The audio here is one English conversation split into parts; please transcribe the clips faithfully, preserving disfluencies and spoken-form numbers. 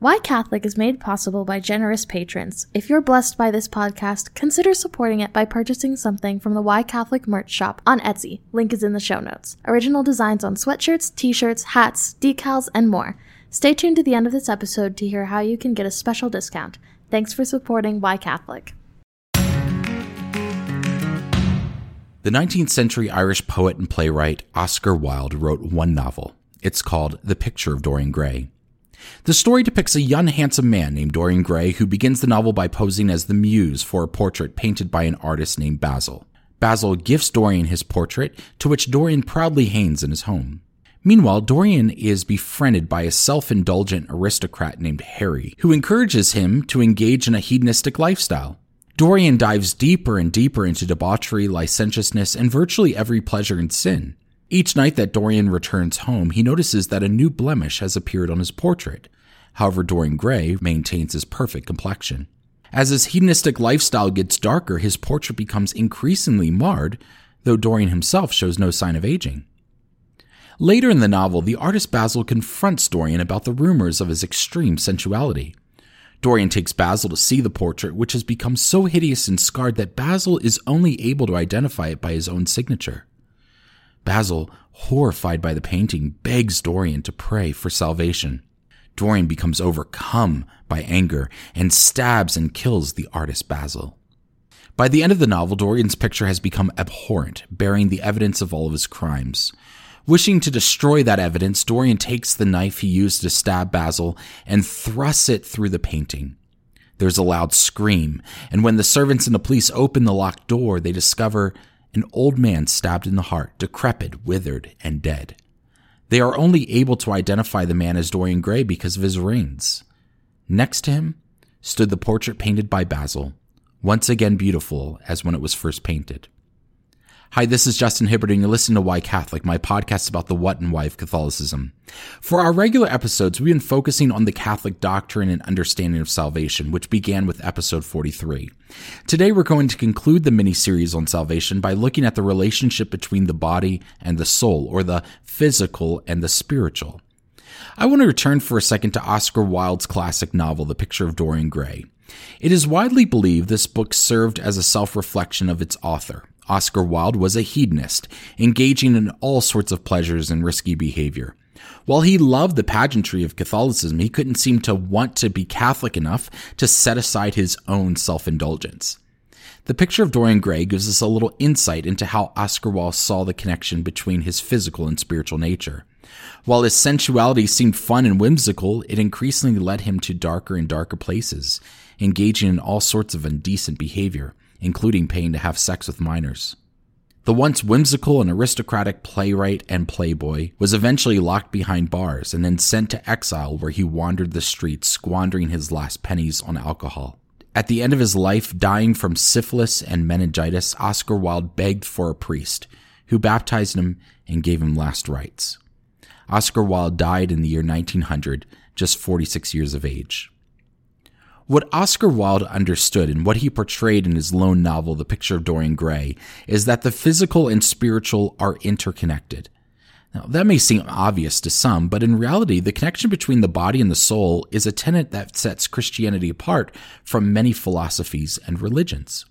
Why Catholic is made possible by generous patrons. If you're blessed by this podcast, consider supporting it by purchasing something from the Why Catholic merch shop on Etsy. Link is in the show notes. Original designs on sweatshirts, t-shirts, hats, decals, and more. Stay tuned to the end of this episode to hear how you can get a special discount. Thanks for supporting Why Catholic. The nineteenth century Irish poet and playwright Oscar Wilde wrote one novel. It's called The Picture of Dorian Gray. The story depicts a young, handsome man named Dorian Gray who begins the novel by posing as the muse for a portrait painted by an artist named Basil. Basil gifts Dorian his portrait, to which Dorian proudly hangs in his home. Meanwhile, Dorian is befriended by a self-indulgent aristocrat named Harry, who encourages him to engage in a hedonistic lifestyle. Dorian dives deeper and deeper into debauchery, licentiousness, and virtually every pleasure and sin. Each night that Dorian returns home, he notices that a new blemish has appeared on his portrait. However, Dorian Gray maintains his perfect complexion. As his hedonistic lifestyle gets darker, his portrait becomes increasingly marred, though Dorian himself shows no sign of aging. Later in the novel, the artist Basil confronts Dorian about the rumors of his extreme sensuality. Dorian takes Basil to see the portrait, which has become so hideous and scarred that Basil is only able to identify it by his own signature. Basil, horrified by the painting, begs Dorian to pray for salvation. Dorian becomes overcome by anger and stabs and kills the artist Basil. By the end of the novel, Dorian's picture has become abhorrent, bearing the evidence of all of his crimes. Wishing to destroy that evidence, Dorian takes the knife he used to stab Basil and thrusts it through the painting. There's a loud scream, and when the servants and the police open the locked door, they discover an old man stabbed in the heart, decrepit, withered, and dead. They are only able to identify the man as Dorian Gray because of his rings. Next to him stood the portrait painted by Basil, once again beautiful as when it was first painted. Hi, this is Justin Hibbard, and you're listening to Why Catholic, my podcast about the what and why of Catholicism. For our regular episodes, we've been focusing on the Catholic doctrine and understanding of salvation, which began with episode forty-three. Today, we're going to conclude the mini-series on salvation by looking at the relationship between the body and the soul, or the physical and the spiritual. I want to return for a second to Oscar Wilde's classic novel, The Picture of Dorian Gray. It is widely believed this book served as a self-reflection of its author. Oscar Wilde was a hedonist, engaging in all sorts of pleasures and risky behavior. While he loved the pageantry of Catholicism, he couldn't seem to want to be Catholic enough to set aside his own self-indulgence. The Picture of Dorian Gray gives us a little insight into how Oscar Wilde saw the connection between his physical and spiritual nature. While his sensuality seemed fun and whimsical, it increasingly led him to darker and darker places, engaging in all sorts of indecent behavior, including paying to have sex with minors. The once whimsical and aristocratic playwright and playboy was eventually locked behind bars and then sent to exile, where he wandered the streets, squandering his last pennies on alcohol. At the end of his life, dying from syphilis and meningitis, Oscar Wilde begged for a priest, who baptized him and gave him last rites. Oscar Wilde died in the year nineteen hundred, just forty-six years of age. What Oscar Wilde understood and what he portrayed in his lone novel, The Picture of Dorian Gray, is that the physical and spiritual are interconnected. Now, that may seem obvious to some, but in reality, the connection between the body and the soul is a tenet that sets Christianity apart from many philosophies and religions.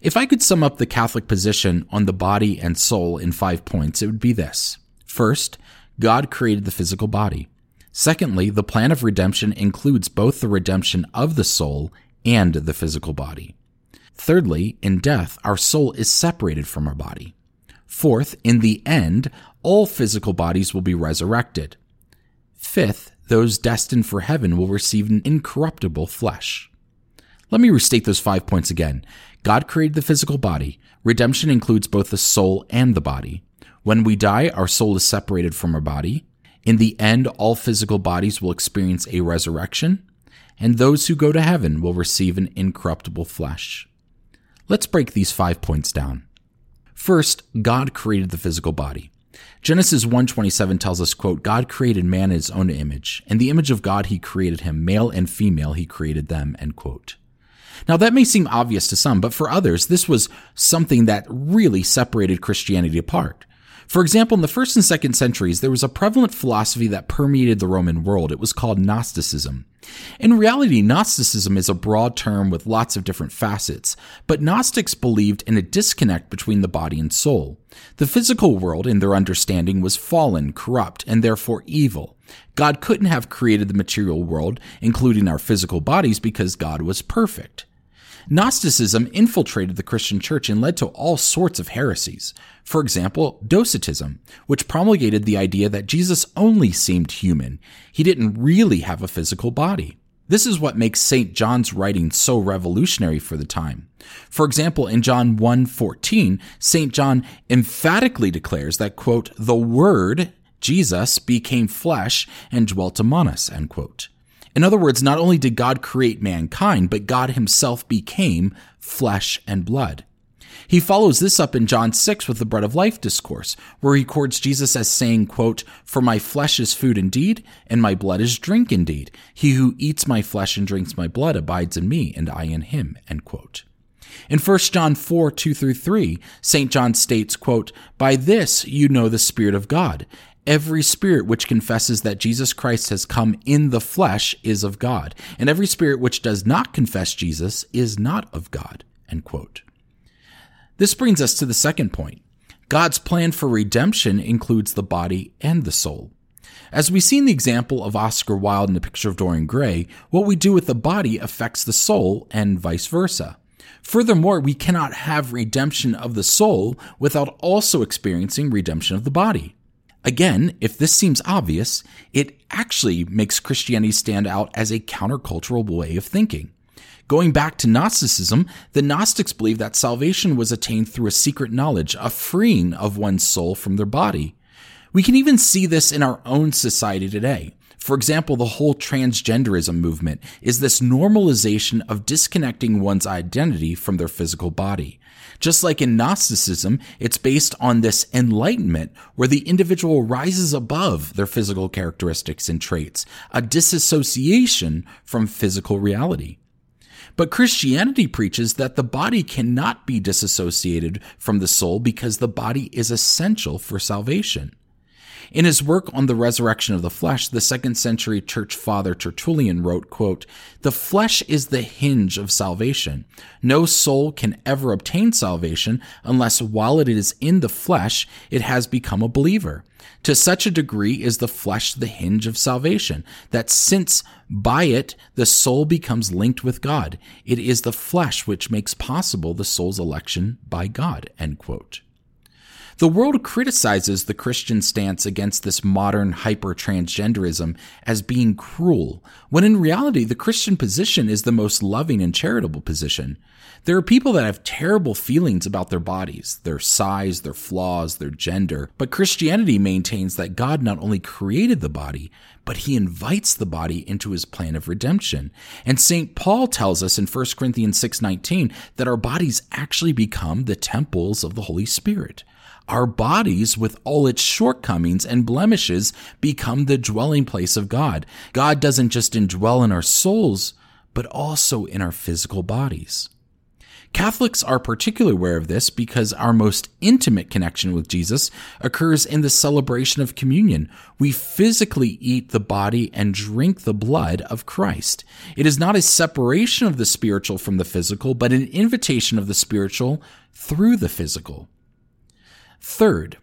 If I could sum up the Catholic position on the body and soul in five points, it would be this. First, God created the physical body. Secondly, the plan of redemption includes both the redemption of the soul and the physical body. Thirdly, in death, our soul is separated from our body. Fourth, in the end, all physical bodies will be resurrected. Fifth, those destined for heaven will receive an incorruptible flesh. Let me restate those five points again. God created the physical body. Redemption includes both the soul and the body. When we die, our soul is separated from our body. In the end, all physical bodies will experience a resurrection, and those who go to heaven will receive an incorruptible flesh. Let's break these five points down. First, God created the physical body. Genesis one twenty-seven tells us, quote, God created man in his own image, and the image of God he created him, male and female he created them, end quote. Now, that may seem obvious to some, but for others, this was something that really separated Christianity apart. For example, in the first and second centuries, there was a prevalent philosophy that permeated the Roman world. It was called Gnosticism. In reality, Gnosticism is a broad term with lots of different facets, but Gnostics believed in a disconnect between the body and soul. The physical world, in their understanding, was fallen, corrupt, and therefore evil. God couldn't have created the material world, including our physical bodies, because God was perfect. Gnosticism infiltrated the Christian church and led to all sorts of heresies. For example, Docetism, which promulgated the idea that Jesus only seemed human. He didn't really have a physical body. This is what makes Saint John's writing so revolutionary for the time. For example, in John one fourteen, Saint John emphatically declares that, quote, "The Word, Jesus, became flesh and dwelt among us," end quote. In other words, not only did God create mankind, but God himself became flesh and blood. He follows this up in John six with the Bread of Life discourse, where he records Jesus as saying, quote, "For my flesh is food indeed, and my blood is drink indeed. He who eats my flesh and drinks my blood abides in me, and I in him," end quote. In First John four, two through three, Saint John states, quote, "By this you know the Spirit of God. Every spirit which confesses that Jesus Christ has come in the flesh is of God, and every spirit which does not confess Jesus is not of God," end quote. This brings us to the second point. God's plan for redemption includes the body and the soul. As we see in the example of Oscar Wilde in The Picture of Dorian Gray, what we do with the body affects the soul and vice versa. Furthermore, we cannot have redemption of the soul without also experiencing redemption of the body. Again, if this seems obvious, it actually makes Christianity stand out as a countercultural way of thinking. Going back to Gnosticism, the Gnostics believed that salvation was attained through a secret knowledge, a freeing of one's soul from their body. We can even see this in our own society today. For example, the whole transgenderism movement is this normalization of disconnecting one's identity from their physical body. Just like in Gnosticism, it's based on this enlightenment where the individual rises above their physical characteristics and traits, a disassociation from physical reality. But Christianity preaches that the body cannot be disassociated from the soul because the body is essential for salvation. In his work on the resurrection of the flesh, the second century church father Tertullian wrote, quote, "The flesh is the hinge of salvation. No soul can ever obtain salvation unless while it is in the flesh, it has become a believer. To such a degree is the flesh the hinge of salvation, that since by it the soul becomes linked with God, it is the flesh which makes possible the soul's election by God," end quote. The world criticizes the Christian stance against this modern hyper-transgenderism as being cruel, when in reality the Christian position is the most loving and charitable position. There are people that have terrible feelings about their bodies, their size, their flaws, their gender, but Christianity maintains that God not only created the body, but he invites the body into his plan of redemption. And Saint Paul tells us in First Corinthians six nineteen that our bodies actually become the temples of the Holy Spirit. Our bodies, with all its shortcomings and blemishes, become the dwelling place of God. God doesn't just indwell in our souls, but also in our physical bodies. Catholics are particularly aware of this because our most intimate connection with Jesus occurs in the celebration of communion. We physically eat the body and drink the blood of Christ. It is not a separation of the spiritual from the physical, but an invitation of the spiritual through the physical. Third,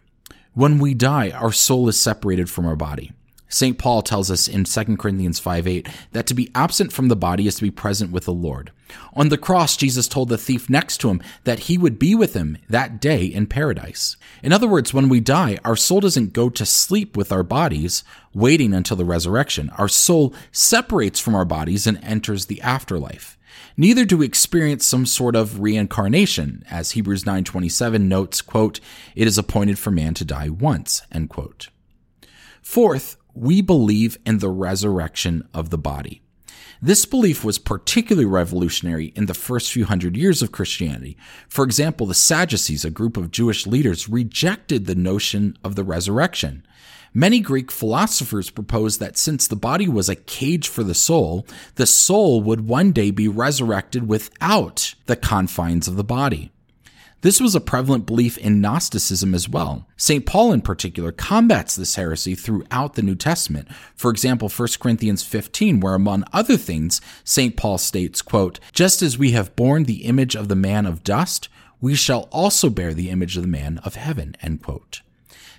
when we die, our soul is separated from our body. Saint Paul tells us in Second Corinthians five eight that to be absent from the body is to be present with the Lord. On the cross, Jesus told the thief next to him that he would be with him that day in paradise. In other words, when we die, our soul doesn't go to sleep with our bodies, waiting until the resurrection. Our soul separates from our bodies and enters the afterlife. Neither do we experience some sort of reincarnation, as Hebrews nine twenty-seven notes, quote, "It is appointed for man to die once," end quote. Fourth, we believe in the resurrection of the body. This belief was particularly revolutionary in the first few hundred years of Christianity. For example, the Sadducees, a group of Jewish leaders, rejected the notion of the resurrection. Many Greek philosophers proposed that since the body was a cage for the soul, the soul would one day be resurrected without the confines of the body. This was a prevalent belief in Gnosticism as well. Saint Paul in particular combats this heresy throughout the New Testament. For example, First Corinthians fifteen, where among other things, Saint Paul states, quote, "Just as we have borne the image of the man of dust, we shall also bear the image of the man of heaven," end quote.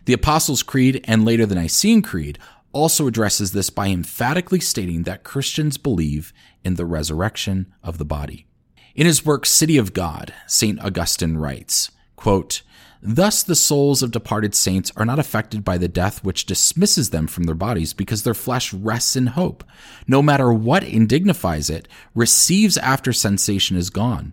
The Apostles' Creed and later the Nicene Creed also addresses this by emphatically stating that Christians believe in the resurrection of the body. In his work City of God, Saint Augustine writes, quote, "Thus the souls of departed saints are not affected by the death which dismisses them from their bodies because their flesh rests in hope, no matter what indignifies it, receives after sensation is gone.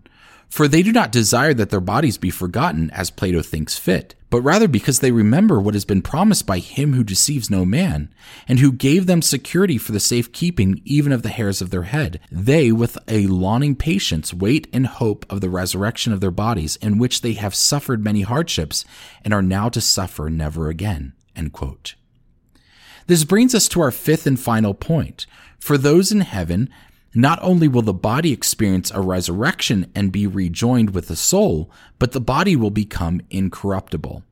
For they do not desire that their bodies be forgotten, as Plato thinks fit, but rather because they remember what has been promised by him who deceives no man, and who gave them security for the safe keeping even of the hairs of their head. They, with a longing patience, wait in hope of the resurrection of their bodies, in which they have suffered many hardships, and are now to suffer never again." End quote. This brings us to our fifth and final point. For those in heaven, not only will the body experience a resurrection and be rejoined with the soul, but the body will become incorruptible.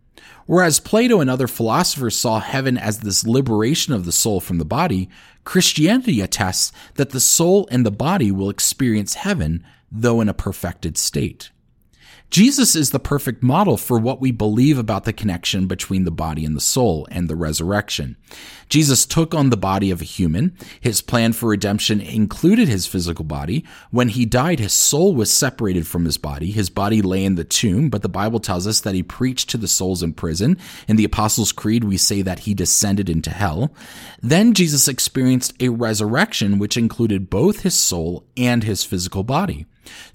Whereas Plato and other philosophers saw heaven as this liberation of the soul from the body, Christianity attests that the soul and the body will experience heaven, though in a perfected state. Jesus is the perfect model for what we believe about the connection between the body and the soul and the resurrection. Jesus took on the body of a human. His plan for redemption included his physical body. When he died, his soul was separated from his body. His body lay in the tomb, but the Bible tells us that he preached to the souls in prison. In the Apostles' Creed, we say that he descended into hell. Then Jesus experienced a resurrection, which included both his soul and his physical body.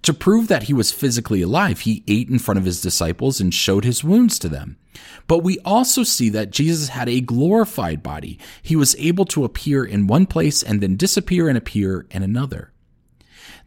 To prove that he was physically alive, he ate in front of his disciples and showed his wounds to them. But we also see that Jesus had a glorified body. He was able to appear in one place and then disappear and appear in another.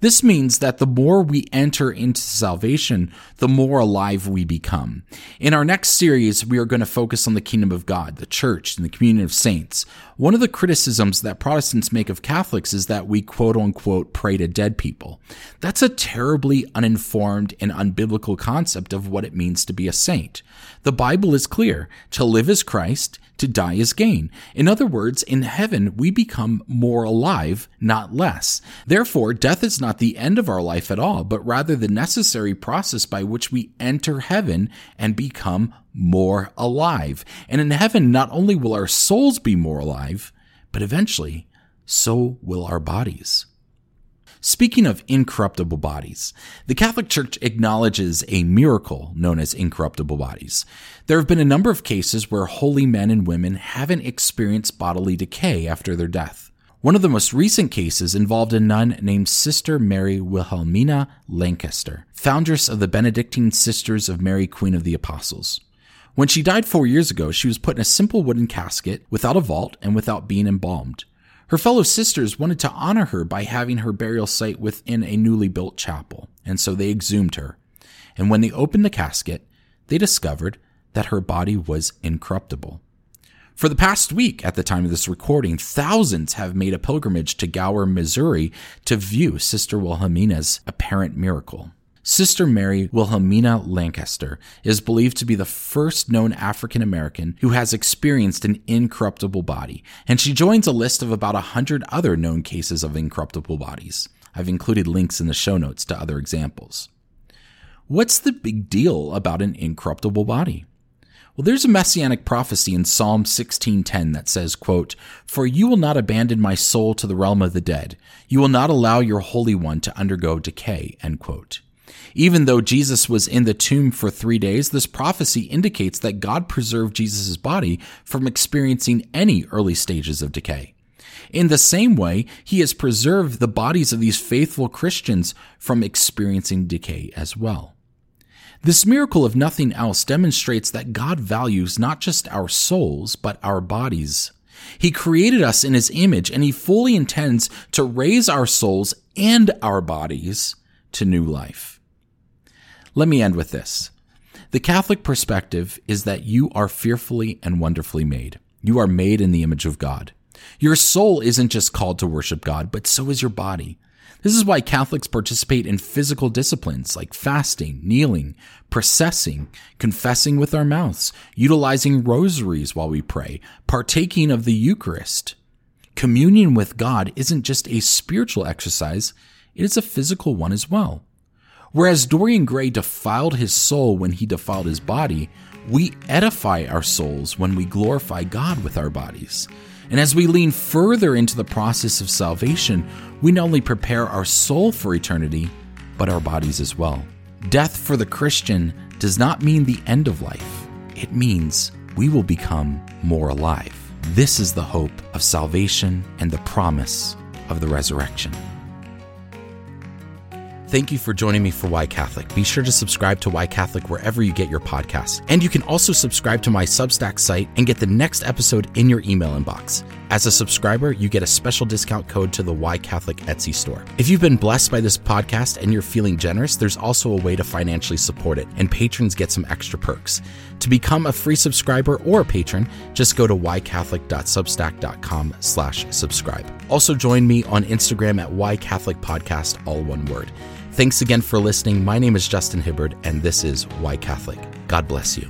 This means that the more we enter into salvation, the more alive we become. In our next series, we are going to focus on the kingdom of God, the church, and the communion of saints. One of the criticisms that Protestants make of Catholics is that we quote-unquote pray to dead people. That's a terribly uninformed and unbiblical concept of what it means to be a saint. The Bible is clear. To live is Christ, to die is gain. In other words, in heaven, we become more alive, not less. Therefore, death is not the end of our life at all, but rather the necessary process by which we enter heaven and become more alive. And in heaven, not only will our souls be more alive, but eventually, so will our bodies. Speaking of incorruptible bodies, the Catholic Church acknowledges a miracle known as incorruptible bodies. There have been a number of cases where holy men and women haven't experienced bodily decay after their death. One of the most recent cases involved a nun named Sister Mary Wilhelmina Lancaster, foundress of the Benedictine Sisters of Mary, Queen of the Apostles. When she died four years ago, she was put in a simple wooden casket without a vault and without being embalmed. Her fellow sisters wanted to honor her by having her burial site within a newly built chapel, and so they exhumed her. And when they opened the casket, they discovered that her body was incorruptible. For the past week, at the time of this recording, thousands have made a pilgrimage to Gower, Missouri to view Sister Wilhelmina's apparent miracle. Sister Mary Wilhelmina Lancaster is believed to be the first known African American who has experienced an incorruptible body, and she joins a list of about one hundred other known cases of incorruptible bodies. I've included links in the show notes to other examples. What's the big deal about an incorruptible body? Well, there's a messianic prophecy in Psalm sixteen ten that says, quote, "For you will not abandon my soul to the realm of the dead. You will not allow your Holy One to undergo decay," end quote. Even though Jesus was in the tomb for three days, this prophecy indicates that God preserved Jesus' body from experiencing any early stages of decay. In the same way, he has preserved the bodies of these faithful Christians from experiencing decay as well. This miracle, if nothing else, demonstrates that God values not just our souls, but our bodies. He created us in his image, and he fully intends to raise our souls and our bodies to new life. Let me end with this. The Catholic perspective is that you are fearfully and wonderfully made. You are made in the image of God. Your soul isn't just called to worship God, but so is your body. This is why Catholics participate in physical disciplines like fasting, kneeling, processing, confessing with our mouths, utilizing rosaries while we pray, partaking of the Eucharist. Communion with God isn't just a spiritual exercise, it is a physical one as well. Whereas Dorian Gray defiled his soul when he defiled his body, we edify our souls when we glorify God with our bodies. And as we lean further into the process of salvation, we not only prepare our soul for eternity, but our bodies as well. Death for the Christian does not mean the end of life. It means we will become more alive. This is the hope of salvation and the promise of the resurrection. Thank you for joining me for Why Catholic. Be sure to subscribe to Why Catholic wherever you get your podcasts. And you can also subscribe to my Substack site and get the next episode in your email inbox. As a subscriber, you get a special discount code to the Why Catholic Etsy store. If you've been blessed by this podcast and you're feeling generous, there's also a way to financially support it, and patrons get some extra perks. To become a free subscriber or a patron, just go to why catholic dot substack dot com slash subscribe. Also join me on Instagram at whycatholicpodcast, all one word. Thanks again for listening. My name is Justin Hibbard, and this is Why Catholic. God bless you.